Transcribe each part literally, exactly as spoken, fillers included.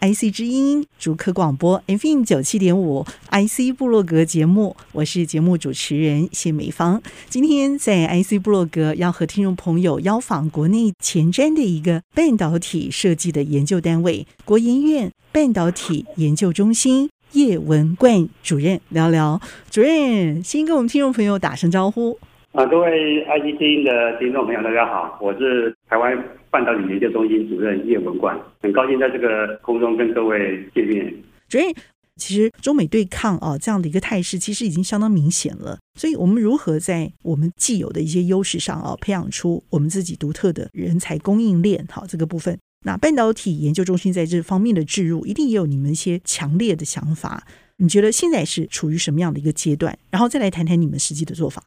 I C 之音竹科广播 F M 九七点五 I C 部落格节目，我是节目主持人谢美芳。今天在 I C 部落格要和听众朋友邀访国内前瞻的一个半导体设计的研究单位——国研院半导体研究中心叶文冠主任聊聊。主任，先跟我们听众朋友打声招呼。啊，各位 I C 之音的听众朋友，大家好，我是台湾半导体研究中心主任叶文冠，很高兴在这个空中跟各位见面。主任，其实中美对抗啊、哦、这样的一个态势，其实已经相当明显了。所以我们如何在我们既有的一些优势上啊、哦，培养出我们自己独特的人才供应链？好，这个部分，那半导体研究中心在这方面的置入，一定也有你们一些强烈的想法。你觉得现在是处于什么样的一个阶段？然后再来谈谈你们实际的做法。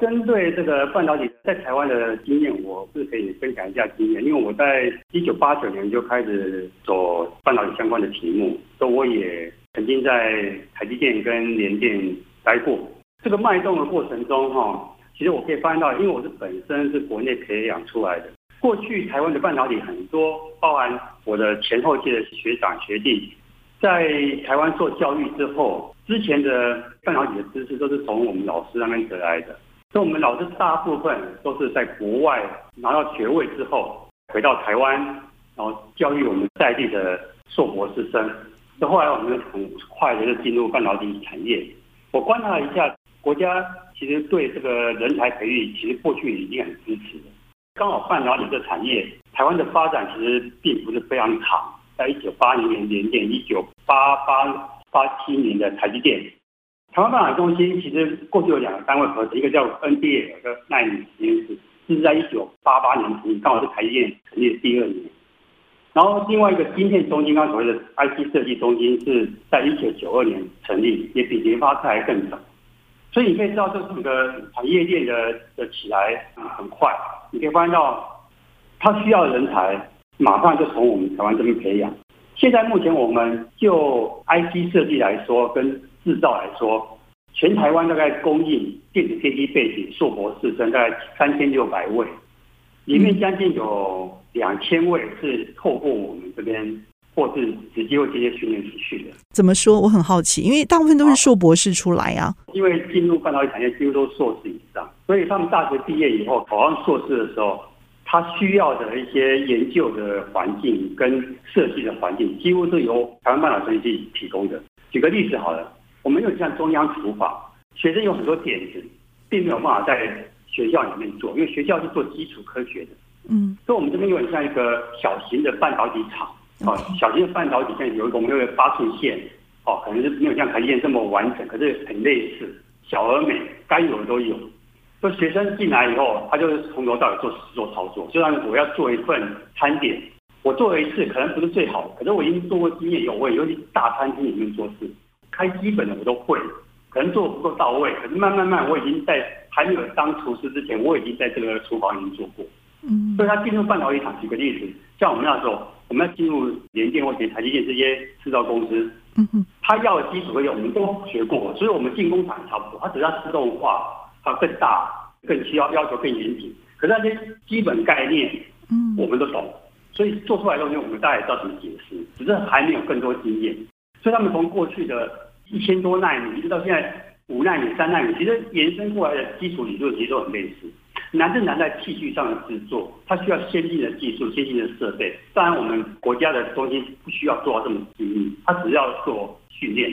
针对这个半导体在台湾的经验，我是可以分享一下经验，因为我在一九八九年就开始走半导体相关的题目，所以我也曾经在台积电跟联电待过。这个脉动的过程中，哈，其实我可以发现到，因为我是本身是国内培养出来的，过去台湾的半导体很多，包含我的前后届的学长学弟，在台湾做教育之后，之前的半导体的知识都是从我们老师那边得来的。所以我们老师大部分都是在国外拿到学位之后回到台湾，然后教育我们在地的硕博士生。所以后来我们很快的就进入半导体产业。我观察一下，国家其实对这个人才培育其实过去已经很支持了。刚好半导体这产业，台湾的发展其实并不是非常长，在一九八零年联电，一九八八、八七年的台积电。台湾半导体中心其实过去有两个单位合成，一个叫 N D L 的纳米实验室，这是在一九八八年成立，刚好是台积电成立的第二年。然后另外一个晶片中心，刚所谓的 I C 设计中心是在一九九二年成立，也比联发科还更早。所以你可以知道，这整个产业链的的起来、嗯、很快，你可以发现到它需要人才，马上就从我们台湾这边培养。现在目前我们就 I C 设计来说，跟制造来说，全台湾大概供应电子电机背景硕博士生大概三千六百位，里面将近有两千位是透过我们这边或是直接会这些训练出去的。怎么说？我很好奇，因为大部分都是硕博士出来啊。因为进入半导体产业几乎都硕士以上，所以他们大学毕业以后考上硕士的时候，他需要的一些研究的环境跟设计的环境，几乎是由台湾半导体中心提供的。举个例子好了。我们有像中央厨房，学生有很多点子，并没有办法在学校里面做，因为学校是做基础科学的。嗯，所以我们这边有点像一个小型的半导体厂，哦、okay. ，小型的半导体像有一个我们有八寸线，哦，可能是没有像台积电这么完整，可是很类似，小而美，该有的都有。所以学生进来以后，他就是从头到尾做实做操作，就像我要做一份餐点，我做了一次可能不是最好，可是我已经做过经验有，我也有去大餐厅里面做事。开基本的我都会，可能做不够到位，可是慢慢慢，我已经在还没有当厨师之前，我已经在这个厨房已经做过。嗯，所以他进入半导体厂，举个例子，像我们那时候，我们要进入联电或者台积电这些制造公司，嗯哼，他要的基础科学我们都学过，所以我们进工厂差不多，他只要自动化，它更大，更需要要求更严谨，可是那些基本概念，嗯，我们都懂，所以做出来的东西我们大概也知道怎么解释，只是还没有更多经验。所以他们从过去的一千多奈米一直到现在五奈米、三奈米，其实延伸过来的基础理论其实都很类似，难是难在器具上的制作，它需要先进的技术、先进的设备。当然，我们国家的中心不需要做到这么精密，它只要做训练。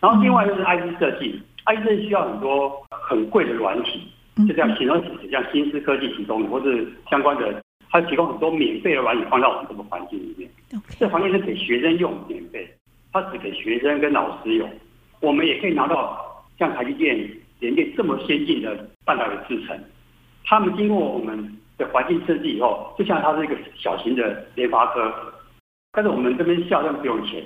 然后另外就是 I C 设计 ，I C 设计需要很多很贵的软体，就像行动体，像新思科技提供的，或是相关的，它提供很多免费的软体放到我们这个环境里面。这环境是给学生用，免费。它只给学生跟老师用，我们也可以拿到像台积电、联电这么先进的半导体制程，他们经过我们的环境设计以后，就像它是一个小型的联发科，但是我们这边校正不用钱，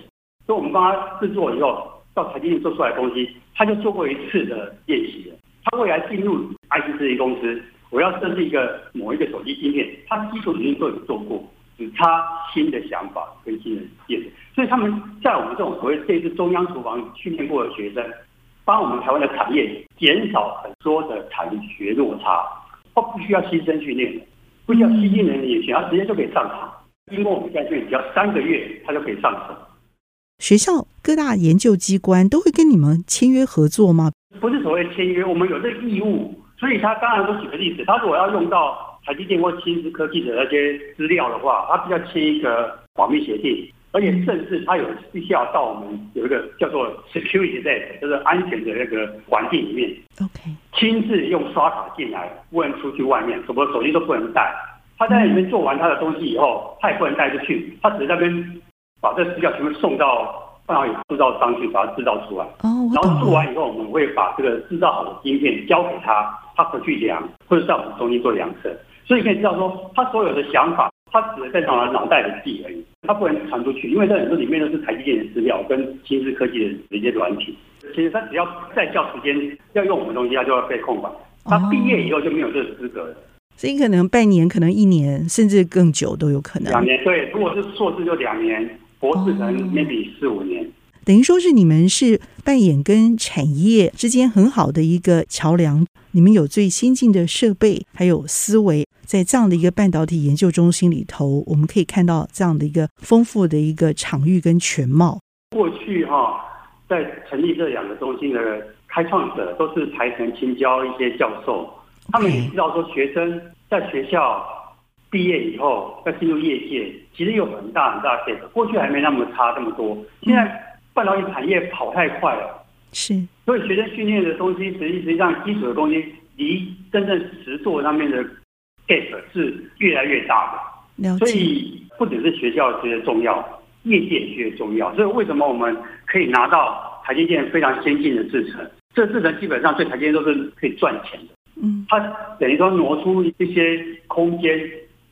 所以我们帮他制作以后，到台积电做出来的东西，他就做过一次的练习了。他未来进入 I C 设计公司，我要设置一个某一个手机晶片，它基础肯定都有做过，只差新的想法跟新的见解。所以他们在我们这种所谓这次中央厨房训练过的学生，帮我们台湾的产业减少很多的产学落差，哦，不需要新生训练，不需要新进人的也行，他直接就可以上场。因为我们在这里只要三个月，他就可以上手。学校各大研究机关都会跟你们签约合作吗？不是所谓签约，我们有这个义务。所以他刚才我举个例子，他如果要用到台积电或新思科技的那些资料的话，他必须要签一个保密协定，而且甚至他有必须要到我们有一个叫做 security lab， 就是安全的那个环境里面 ，OK， 亲自用刷卡进来，不能出去外面，什么手机都不能带。他在里面做完他的东西以后，他也不能带出去，他只是在那边把这资料全部送到半导体制造商去把它制造出来。哦，然后做完以后，我们会把这个制造好的晶片交给他，他回去量，或者在我们中间做量测。所以可以知道说，他所有的想法，他只是在他脑袋里记而已，他不能传出去，因为这很多里面都是台积电的资料跟新思科技的一些软体。其实他只要在校时间要用我们东西，他就要被控管。他毕业以后就没有这个资格了。所以可能半年，可能一年，甚至更久都有可能。两年，对，如果是硕士就两年，博士可能 maybe 四五年。等于说是你们是扮演跟产业之间很好的一个桥梁，你们有最先进的设备，还有思维，在这样的一个半导体研究中心里头，我们可以看到这样的一个丰富的一个场域跟全貌。过去哈，在成立这两个中心的开创者都是台成清交一些教授。他们也知道说，学生在学校毕业以后要进入业界，其实有很大很大的 gap。过去还没那么差这么多，现在半导体产业跑太快了，是。所以学生训练的东西，实际实际上基础的东西，离真正实作上面的 gap 是越来越大的。所以不只是学校觉得重要，业界也觉得重要。所以为什么我们可以拿到台积电非常先进的制程？这制程基本上对台积电都是可以赚钱的。嗯，它等于说挪出一些空间，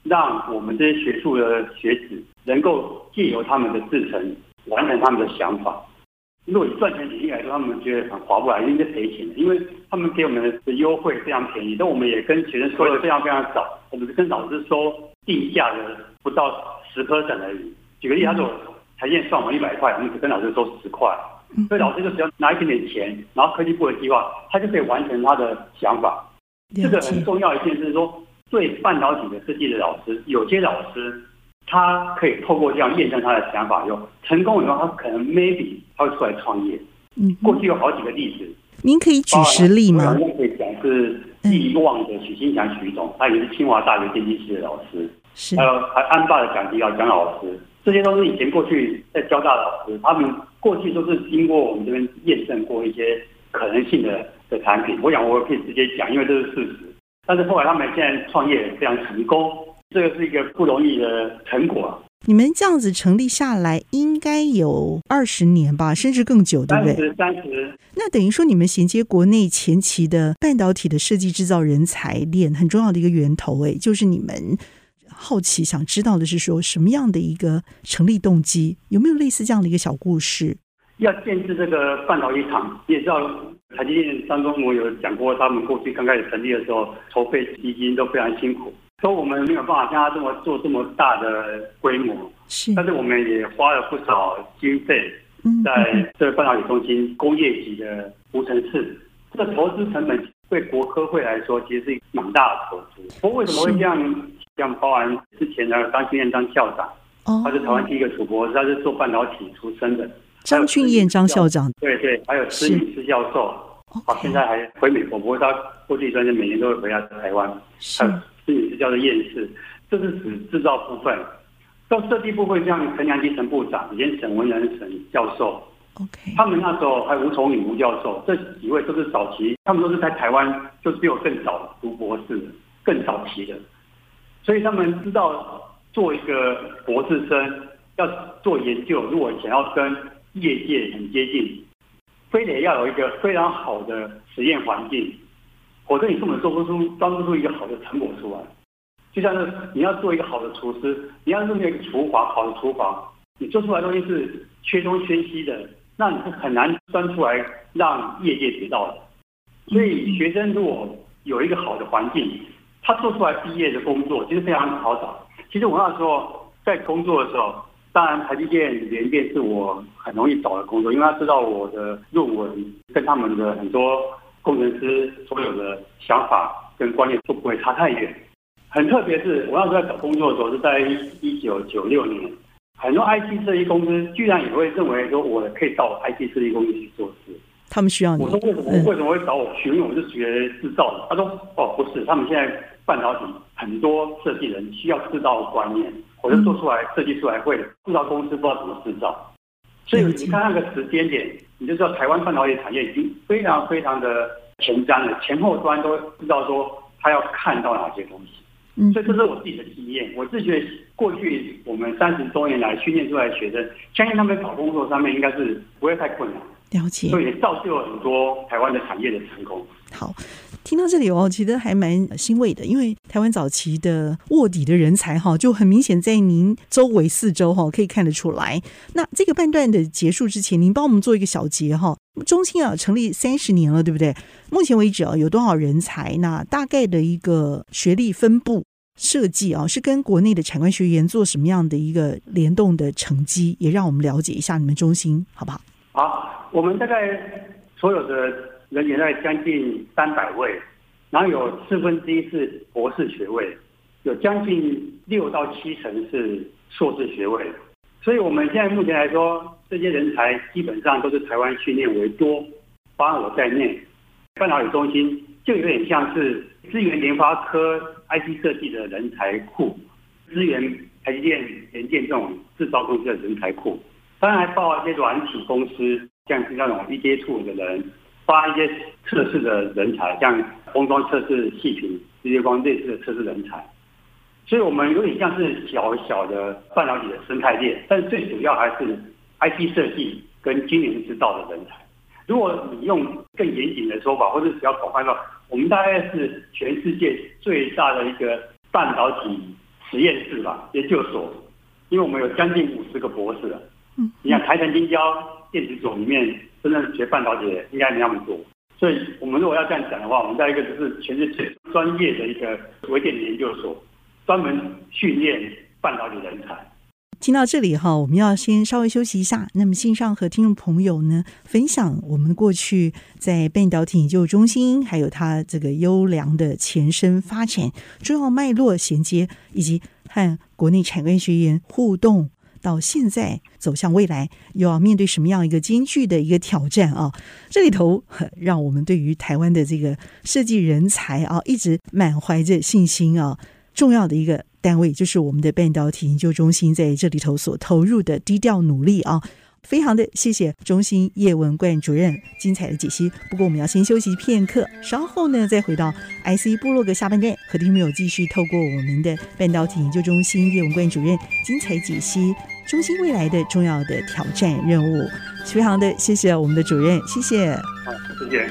让我们这些学术的学子能够借由他们的制程完成他们的想法。如果以赚钱领域来说，他们觉得很划不来，因为赔钱的，因为他们给我们的优惠非常便宜，但我们也跟学生收的非常非常少，我们跟老师收定价的不到十 percent 而已。举个例，他说台积电算我们一百块，我们只跟老师收十块。所以老师就只要拿一点点钱，然后科技部的计划，他就可以完成他的想法。这个很重要一件事是说，对半导体的设计的老师，有些老师他可以透过这样验证他的想法，有成功以后，他可能 maybe 他会出来创业。嗯，过去有好几个例子，您可以举实例吗？我可以讲是力旺的许新祥许总，他也是清华大学电机系的老师，是还有安爸的蒋迪尧蒋老师，这些都是以前过去在交大的老师，他们过去都是经过我们这边验证过一些可能性的。的产品，我想我可以直接讲，因为这是事实。但是后来他们现在创业非常成功，这个是一个不容易的成果。你们这样子成立下来，应该有二十年吧，甚至更久，对不对？三十，三十。那等于说你们衔接国内前期的半导体的设计制造人才链，很重要的一个源头，哎，就是你们好奇想知道的是说什么样的一个成立动机，有没有类似这样的一个小故事？要建制这个半导体厂，你也知道。台积电当中，我有讲过，他们过去刚开始成立的时候，筹备基金都非常辛苦，所以我们没有办法像他这么做这么大的规模。是，但是我们也花了不少经费，在这个半导体中心工业级的无尘室，这个投资成本对国科会来说其实是蛮大的投资。不过为什么会这样？像包含之前的张俊彦当校长，他是台湾第一个主播，他是做半导体出身的。张俊彦张校长，对对，还有施宇施教授，好，现在还回美国，不过他过去一段时间每年都会回到台湾。还有施宇施教授的验视，这是指制造部分。到设计部分，像陈良基陈部长，以前沈文仁沈教授 ，OK， 他们那时候还有吴崇宇吴教授，这几位都是早期，他们都是在台湾，就只有更早读博士，更早期的，所以他们知道做一个博士生要做研究，如果想要跟业界很接近，非得要有一个非常好的实验环境，否则你根本做不出、装不出一个好的成果出来。就像是你要做一个好的厨师，你要是没有一个厨房，好的厨房，你做出来的东西是缺东缺西的，那你是很难端出来让业界知道的。所以学生如果有一个好的环境，他做出来毕业的工作其实非常好找。其实我那时候在工作的时候，当然台积电、联电是我很容易找的工作，因为他知道我的论文跟他们的很多工程师所有的想法跟观念都不会差太远。很特别是我那时候在找工作的时候是在一九九六年，很多 I T 设计公司居然也会认为说我可以到 I T 设计公司去做事，他们需要你。我说为什么、嗯、为什么会找我去？因为我是学制造的。他说哦不是，他们现在半导体很多设计人需要制造观念，我就做出来设计出来会制造公司不知道怎么制造。所以你看那个时间点，你就知道台湾半导体产业已经非常非常的前瞻了，前后端都知道说他要看到哪些东西。所以这是我自己的经验，我自己觉得过去我们三十多年来训练出来的学生，相信他们找工作上面应该是不会太困难。了解，所以也造就了很多台湾的产业的成功。好，听到这里哦，其实还蛮欣慰的，因为台湾早期的卧底的人才哈，就很明显在您周围四周哈，可以看得出来。那这个半段的结束之前，您帮我们做一个小结哈。中心啊，成立三十年了，对不对？目前为止啊，有多少人才？那大概的一个学历分布设计啊，是跟国内的产官学研做什么样的一个联动的成绩？也让我们了解一下你们中心，好不好？好，我们大概所有的人员大概将近三百位，然后有四分之一是博士学位，有将近六到七成是硕士学位。所以我们现在目前来说，这些人才基本上都是台湾训练为多，包括我在内。半导体中心就有点像是资源联发科 I T 设计的人才库，资源台积电、联电这种制造公司的人才库。当然还包括一些软体公司，像是那种一接触的人，包括一些测试的人才，像封装测试、细屏、日月光类似的测试人才。所以我们有点像是小小的半导体的生态链，但最主要还是 I T 设计跟晶圆制造的人才。如果你用更严谨的说法，或者比较广泛的话，我们大概是全世界最大的一个半导体实验室吧，研究所，因为我们有将近五十个博士了。你想台城精交电子所里面真正学半导体应该没那么多，所以我们如果要这样讲的话，我们在一个就是全世界专业的一个微电子研究所，专门训练半导体人才。听到这里哈，我们要先稍微休息一下。那么线上和听众朋友呢，分享我们过去在半导体研究中心，还有它这个优良的前身发展、重要脉络衔接，以及和国内产官学研互动。到现在走向未来，又要面对什么样一个艰巨的一个挑战啊？这里头让我们对于台湾的这个设计人才啊，一直满怀着信心啊。重要的一个单位就是我们的半导体研究中心在这里头所投入的低调努力啊。非常的谢谢中心叶文冠主任精彩的解析。不过我们要先休息片刻，稍后呢再回到 I C 部落格下半段，和听友继续透过我们的半导体研究中心叶文冠主任精彩解析中心未来的重要的挑战任务。非常的谢谢我们的主任，谢谢。好，谢谢。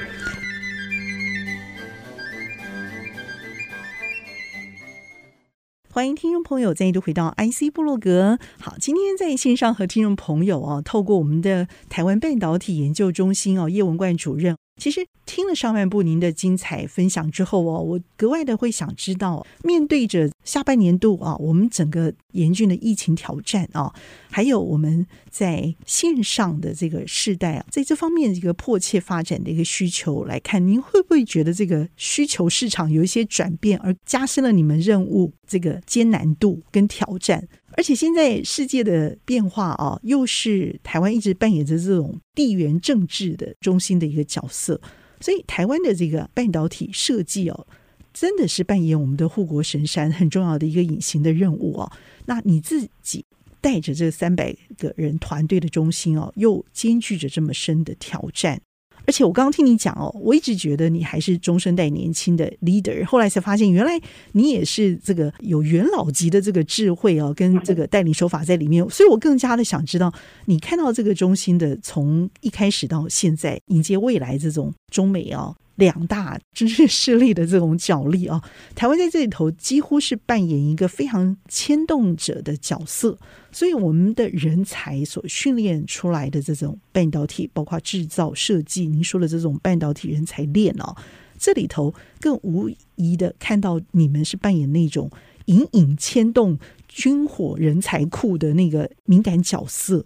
欢迎听众朋友再度回到 I C 部落格。好，今天在线上和听众朋友啊，透过我们的台湾半导体研究中心哦、啊，叶文冠主任，其实听了上半部您的精彩分享之后哦、啊，我格外的会想知道，面对着下半年度啊，我们整个严峻的疫情挑战啊，还有我们在线上的这个世代啊，在这方面一个迫切发展的一个需求来看，您会不会觉得这个需求市场有一些转变，而加深了你们任务这个艰难度跟挑战？而且现在世界的变化啊，又是台湾一直扮演着这种地缘政治的中心的一个角色，所以台湾的这个半导体设计哦，真的是扮演我们的护国神山很重要的一个隐形的任务哦。那你自己带着这三百个人团队的中心哦，又兼具着这么深的挑战。而且我刚刚听你讲哦，我一直觉得你还是中生代年轻的 leader， 后来才发现原来你也是这个有元老级的这个智慧哦，跟这个带领手法在里面，所以我更加的想知道你看到这个中心的从一开始到现在，迎接未来这种中美哦两大政治势力的这种角力哦，台湾在这里头几乎是扮演一个非常牵动者的角色，所以我们的人才所训练出来的这种半导体，包括制造设计，您说的这种半导体人才链哦，这里头更无疑的看到你们是扮演那种隐隐牵动军火人才库的那个敏感角色。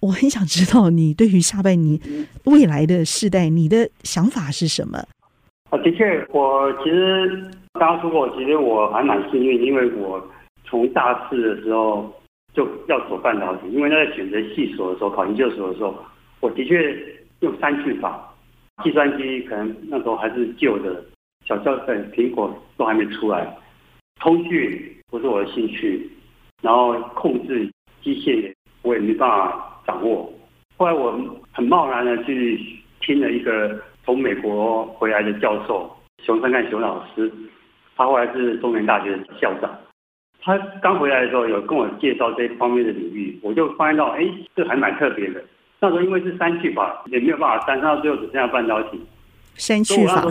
我很想知道你对于下半年未来的世代你的想法是什么。的确，我其实刚刚说过，其实我还蛮幸运，因为我从大四的时候就要走半导体，因为那在选择系所的时候，考研究所的时候，我的确用三句法，计算机可能那时候还是旧的，小校本苹果都还没出来，通讯不是我的兴趣，然后控制机械我也没办法掌握。后来我很贸然的去听了一个从美国回来的教授熊山干熊老师，他后来是中原大学的校长，他刚回来的时候有跟我介绍这方面的领域，我就发现到哎，这还蛮特别的。那时候因为是删去法，也没有办法删，到最后只剩下半导体删去法，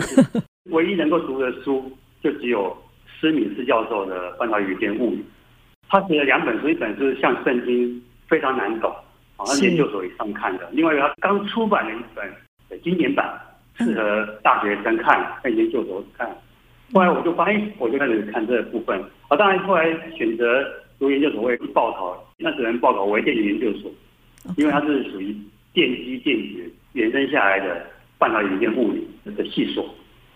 唯一能够读的书就只有施敏斯教授的《半导体与电物语》，他写了两本书，一本是像圣经非常难懂，他研究所以上看的，另外他刚出版了一本经典版，适合大学生看，在研究所看。后来我就发现，我就开始看这个部分。啊，当然后来选择读研究所，我也报考，那只能报考微电子研究所，因为它是属于电机电子延伸下来的半导体与电物理的系所。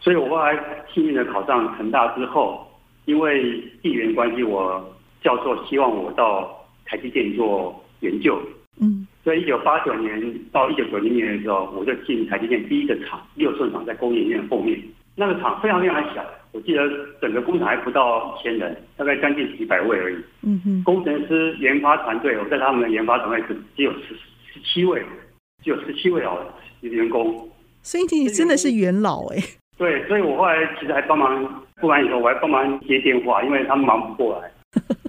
所以我后来幸运的考上成大之后，因为地缘关系，我教授希望我到台积电做研究。嗯，所以一九八九年到一九九零年的时候，我就进台积电第一个厂——六顺厂，在工研院后面。那个厂非常非常小，我记得整个工厂还不到一千人，大概将近几百位而已。嗯哼，工程师、研发团队，我在他们的研发团队只有十十七位，只有十七位哦员工。所以你真的是元老哎、欸。对，所以我后来其实还帮忙，不完以后我还帮忙接电话，因为他们忙不过来。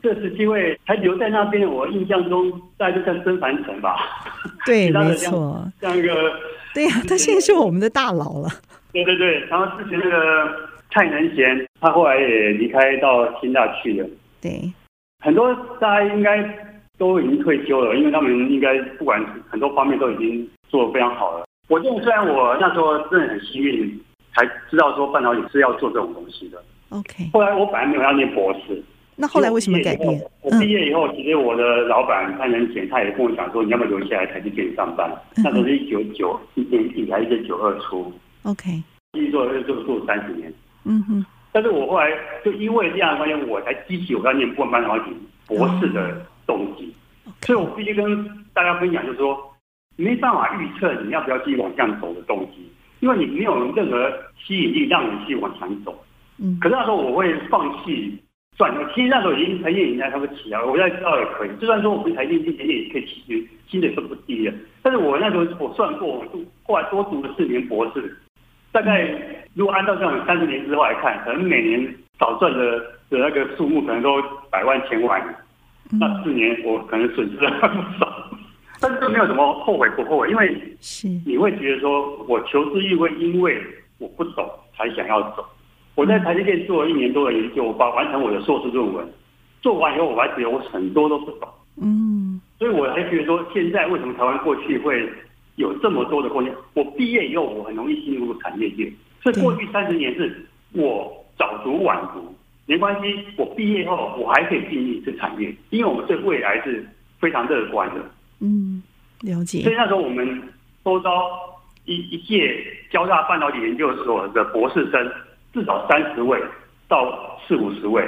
这十七位还留在那边，我印象中大概就像曾凡成吧。对，没错，像一个对呀、啊，他现在是我们的大佬了。对对对，然后之前那个蔡能贤，他后来也离开到清大去了。对，很多大家应该都已经退休了，因为他们应该不管很多方面都已经做得非常好了。我认为虽然我那时候真的很幸运，才知道说半导体是要做这种东西的。OK， 后来我本来没有要念博士。那后来为什么改变？我毕业以后，其实我的老板潘仁贤他也跟我讲说，你要不要留下来台积电上班？嗯、那时候是一九九一年底还是九二初 ？OK， 继续做做做三十年。嗯哼。但是我后来就因为这样的关系，我才激起我要念半导体博士的动机。哦 okay. 所以我必须跟大家分享，就是说没办法预测你要不要继续往上走的动机，因为你没有任何吸引力让你去往上走。嗯。可是那时候我会放弃。算了，其实那时候已经台积电应该他们起来，我现在知道也可以。就算说我们台积电也可以起，薪水都不低了。但是我那时候我算过，我后来多读了四年博士，大概如果按照这样三十年之后来看，可能每年少赚的的那个数目可能都百万千万。那四年我可能损失了不少，但是没有什么后悔不后悔，因为你会觉得说我求知欲会因为我不懂才想要走。我在台积电做了一年多的研究，我把完成我的硕士论文，做完以后我还觉得我很多都不懂，嗯，所以我还觉得说现在为什么台湾过去会有这么多的空间？我毕业以后我很容易进入产业界，所以过去三十年是我早读晚读没关系，我毕业后我还可以进入一次产业，因为我们对未来是非常乐观的，嗯，了解。所以那时候我们周遭一一届交大半导体研究所的博士生。至少三十位到四五十位，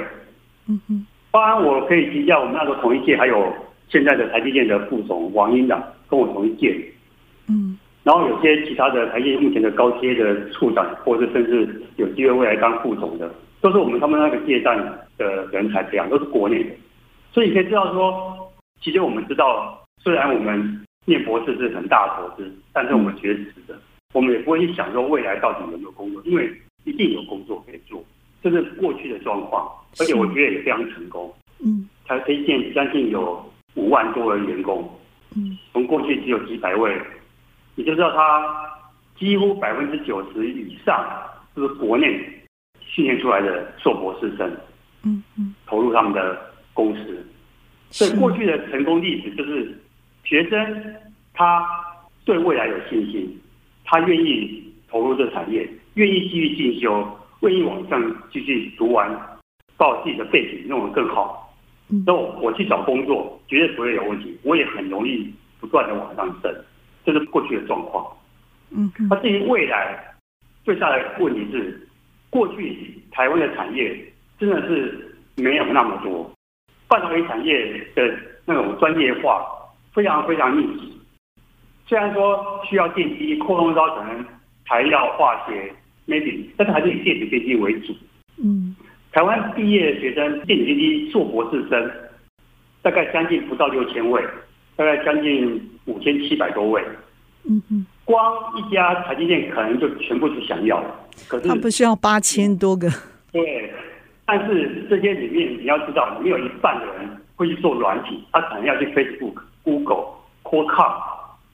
嗯哼。当然，我可以提一下，我们那时候同一届还有现在的台积电的副总王英朗，跟我同一届，嗯。然后有些其他的台积电目前的高阶的处长，或者甚至有机会未来当副总的，都是我们他们那个阶段的人才培养，都是国内的。所以你可以知道说，其实我们知道，虽然我们念博士是很大的投资，但是我们绝食的，我们也不会去想说未来到底有没有工作，因为。一定有工作可以做，这是过去的状况，而且我觉得也非常成功。嗯，台积电将近有五万多人员工，嗯，从过去只有几百位，也就知道它几乎百分之九十以上是国内训练出来的硕博士生，嗯嗯，投入他们的公司。所以过去的成功例子就是学生他对未来有信心，他愿意。投入这个产业，愿意继续进修，愿意往上继续读完，把我自己的背景弄得更好，那我我去找工作绝对不会有问题，我也很容易不断的往上升，这是过去的状况。嗯，那至于未来最大的问题是，过去台湾的产业真的是没有那么多，半导体产业的那种专业化非常非常密集。虽然说需要电机扩充到可能材料化学 maybe， 但是还是以电子电机为主。嗯，台湾毕业学生电子电机硕博士生大概将近不到六千位，大概将近五千七百多位。嗯嗯，光一家台积电可能就全部是想要，可是他不需要八千多个。对，但是这些里面你要知道，里面有一半的人会去做软体，他可能要去 Facebook、Google、Qualcomm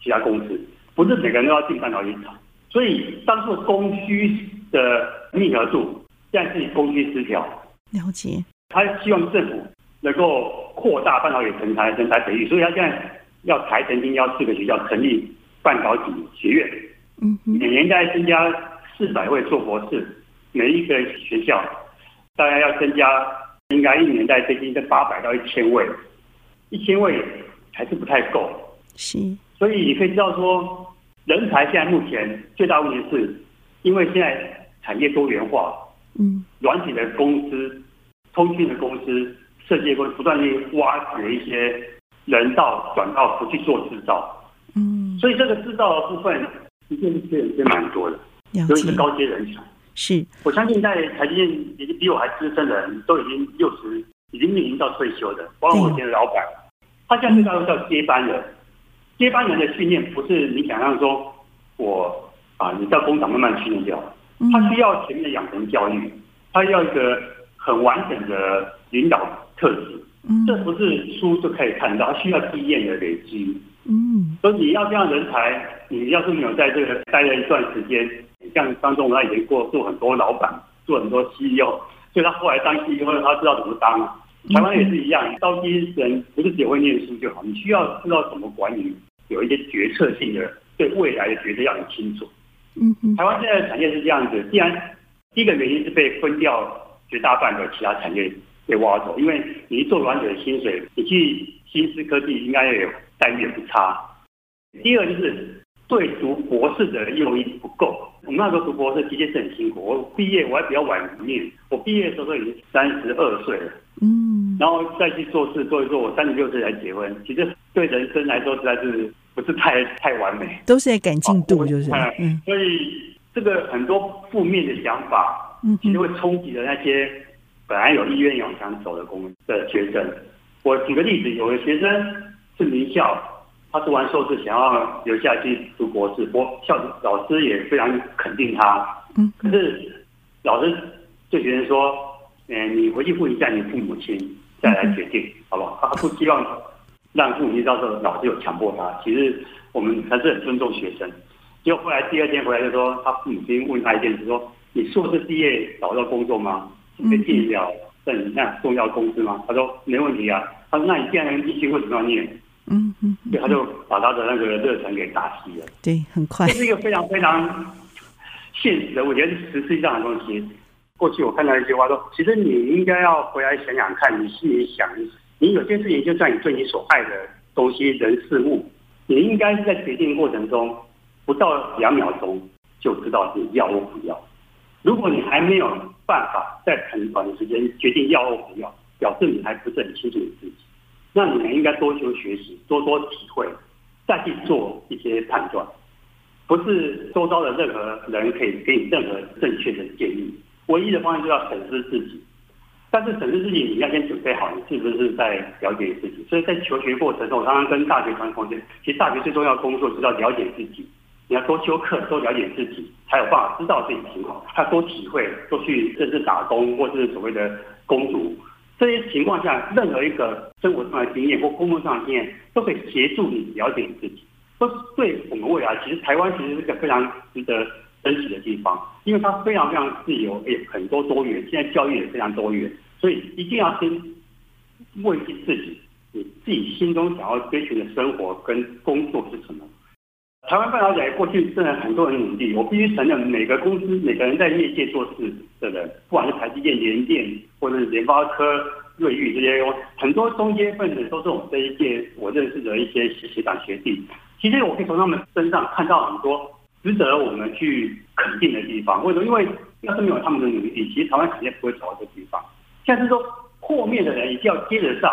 其他公司，不是每个人都要进半导体厂。所以当初供需的密合度，现在是供需失调。了解。他希望政府能够扩大半导体人才人才培育，所以他现在要台成金要四个学校成立半导体学院，嗯，每年大概增加四百位硕博士，每一个学校大概要增加，应该一年大概增加八百到一千位，一千位还是不太够。是。所以你可以知道说，人才现在目前最大问题是，因为现在产业多元化，嗯，软体的公司、通讯的公司、设计公司不断地挖掘一些人到转到不去做制造，嗯，所以这个制造的部分一定是蛮多的，尤其是高阶人才。是，我相信在台积电已经比我还资深的人都已经六十，已经面临到退休的，包括我以前的老板，他现在最大都叫接班人。接班人的训练不是你想象说我啊，你到工厂慢慢训练掉，他需要前面的养成教育，他要一个很完整的领导特质，这不是书就可以看到，他需要经验的累积。嗯，所以你要这样人才，你要是没有在这个待了一段时间，像张忠他以前过做很多老板，做很多 C E O， 所以他后来当 C E O 他知道怎么当啊。台湾也是一样，高阶人不是只会念书就好，你需要知道怎么管理，有一些决策性的对未来的决策要很清楚。嗯嗯，台湾现在的产业是这样子，既然第一个原因是被分掉绝大半的其他产业被挖走，因为你做软体的薪水，你去新思科技应该也有待遇也不差。第二就是对读博士的诱因不够，我们那时候读博士的确是很辛苦，我毕业我还比较晚念，我毕业的时候已经三十二岁了。嗯。然后再去做事做一做，我三十六岁才结婚，其实对人生来说实在是不是太太完美，都是在赶进度，就是、啊嗯、所以这个很多负面的想法，嗯，其实会冲击了那些本来有意愿往上走的工的学生。我举个例子，有的学生是名校，他读完硕士想要留下去读博士，我校老师也非常肯定他，嗯，可是老师对学生说，嗯，你回去问一下你父母亲。再来决定，好不好？他不希望让父母到时候老师有强迫他。其实我们还是很尊重学生。结果后来第二天回来就说，他父母亲问他一件事，说：“你硕士毕业找到工作吗？被进了很那重要公司吗？”他说：“没问题啊。”他说：“那你既然必须为什么要念？”嗯嗯，对，他就把他的那个热忱给打熄了。对，很快。这是一个非常非常现实的，我觉得是实际上的东西。过去我看到一句话说，其实你应该要回来想想看，你心里想，你有些事情就算你对你所爱的东西、人、事物，你应该是在决定过程中不到两秒钟就知道你要或不要。如果你还没有办法在很短的时间决定要或不要，表示你还不是很清楚你自己，那你还应该多求学习，多多体会，再去做一些判断，不是周遭的任何人可以给你任何正确的建议。唯一的方案就要审视自己，但是审视自己，你要先准备好，你是不是在了解自己？所以在求学过程中，我常常跟大学团同学，其实大学最重要的工作就是要了解自己，你要多修课，多了解自己，才有办法知道自己情况。他多体会，多去甚至打工或是所谓的工读，这些情况下，任何一个生活上的经验或工作上的经验，都可以协助你了解自己。都对我们未来，其实台湾其实是个非常值得珍惜的地方，因为它非常非常自由，也很多多元，现在教育也非常多元，所以一定要先问自己，你自己心中想要追求的生活跟工作是什么，台湾半导体过去真的很多人努力，我必须承认，每个公司、每个人在业界做事的人，不管是台积电、联电或者是联发科、瑞昱这些，很多中间分子都是我们这一届我认识的一些学长学弟。其实我可以从他们身上看到很多值得我们去肯定的地方。为什么？因为要是没有他们的努力，其实台湾肯定不会走到这个地方。像是说后面的人一定要接得上。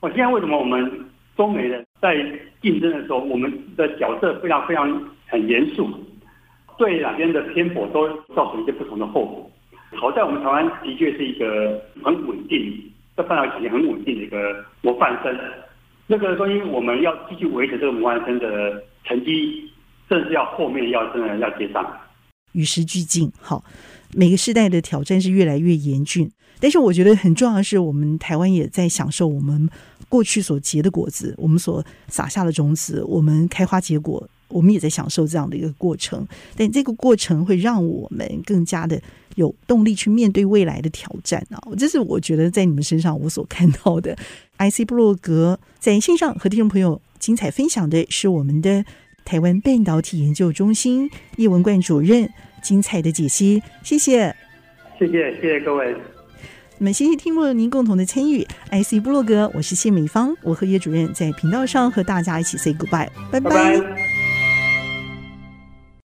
我现在为什么我们中美人在竞争的时候，我们的角色非常非常很严肃，对两边的偏颇都造成一些不同的后果。好在我们台湾的确是一个很稳定，在半导体很稳定的一个模范生。这个东西我们要继续维持这个模范生的成绩，甚至要后面要真的要接上。与时俱进，好，每个世代的挑战是越来越严峻。但是我觉得很重要的是，我们台湾也在享受我们过去所结的果子，我们所撒下的种子，我们开花结果，我们也在享受这样的一个过程。但这个过程会让我们更加的有动力去面对未来的挑战啊！这是我觉得在你们身上我所看到的。I C 部落格在线上和听众朋友精彩分享的是我们的台湾半导体研究中心叶文冠主任精彩的解析，谢谢，谢谢，谢谢各位。那么谢谢听众您共同的参与。 I C 部落格，我是谢美芳，我和叶主任在频道上和大家一起 say goodbye， 拜拜。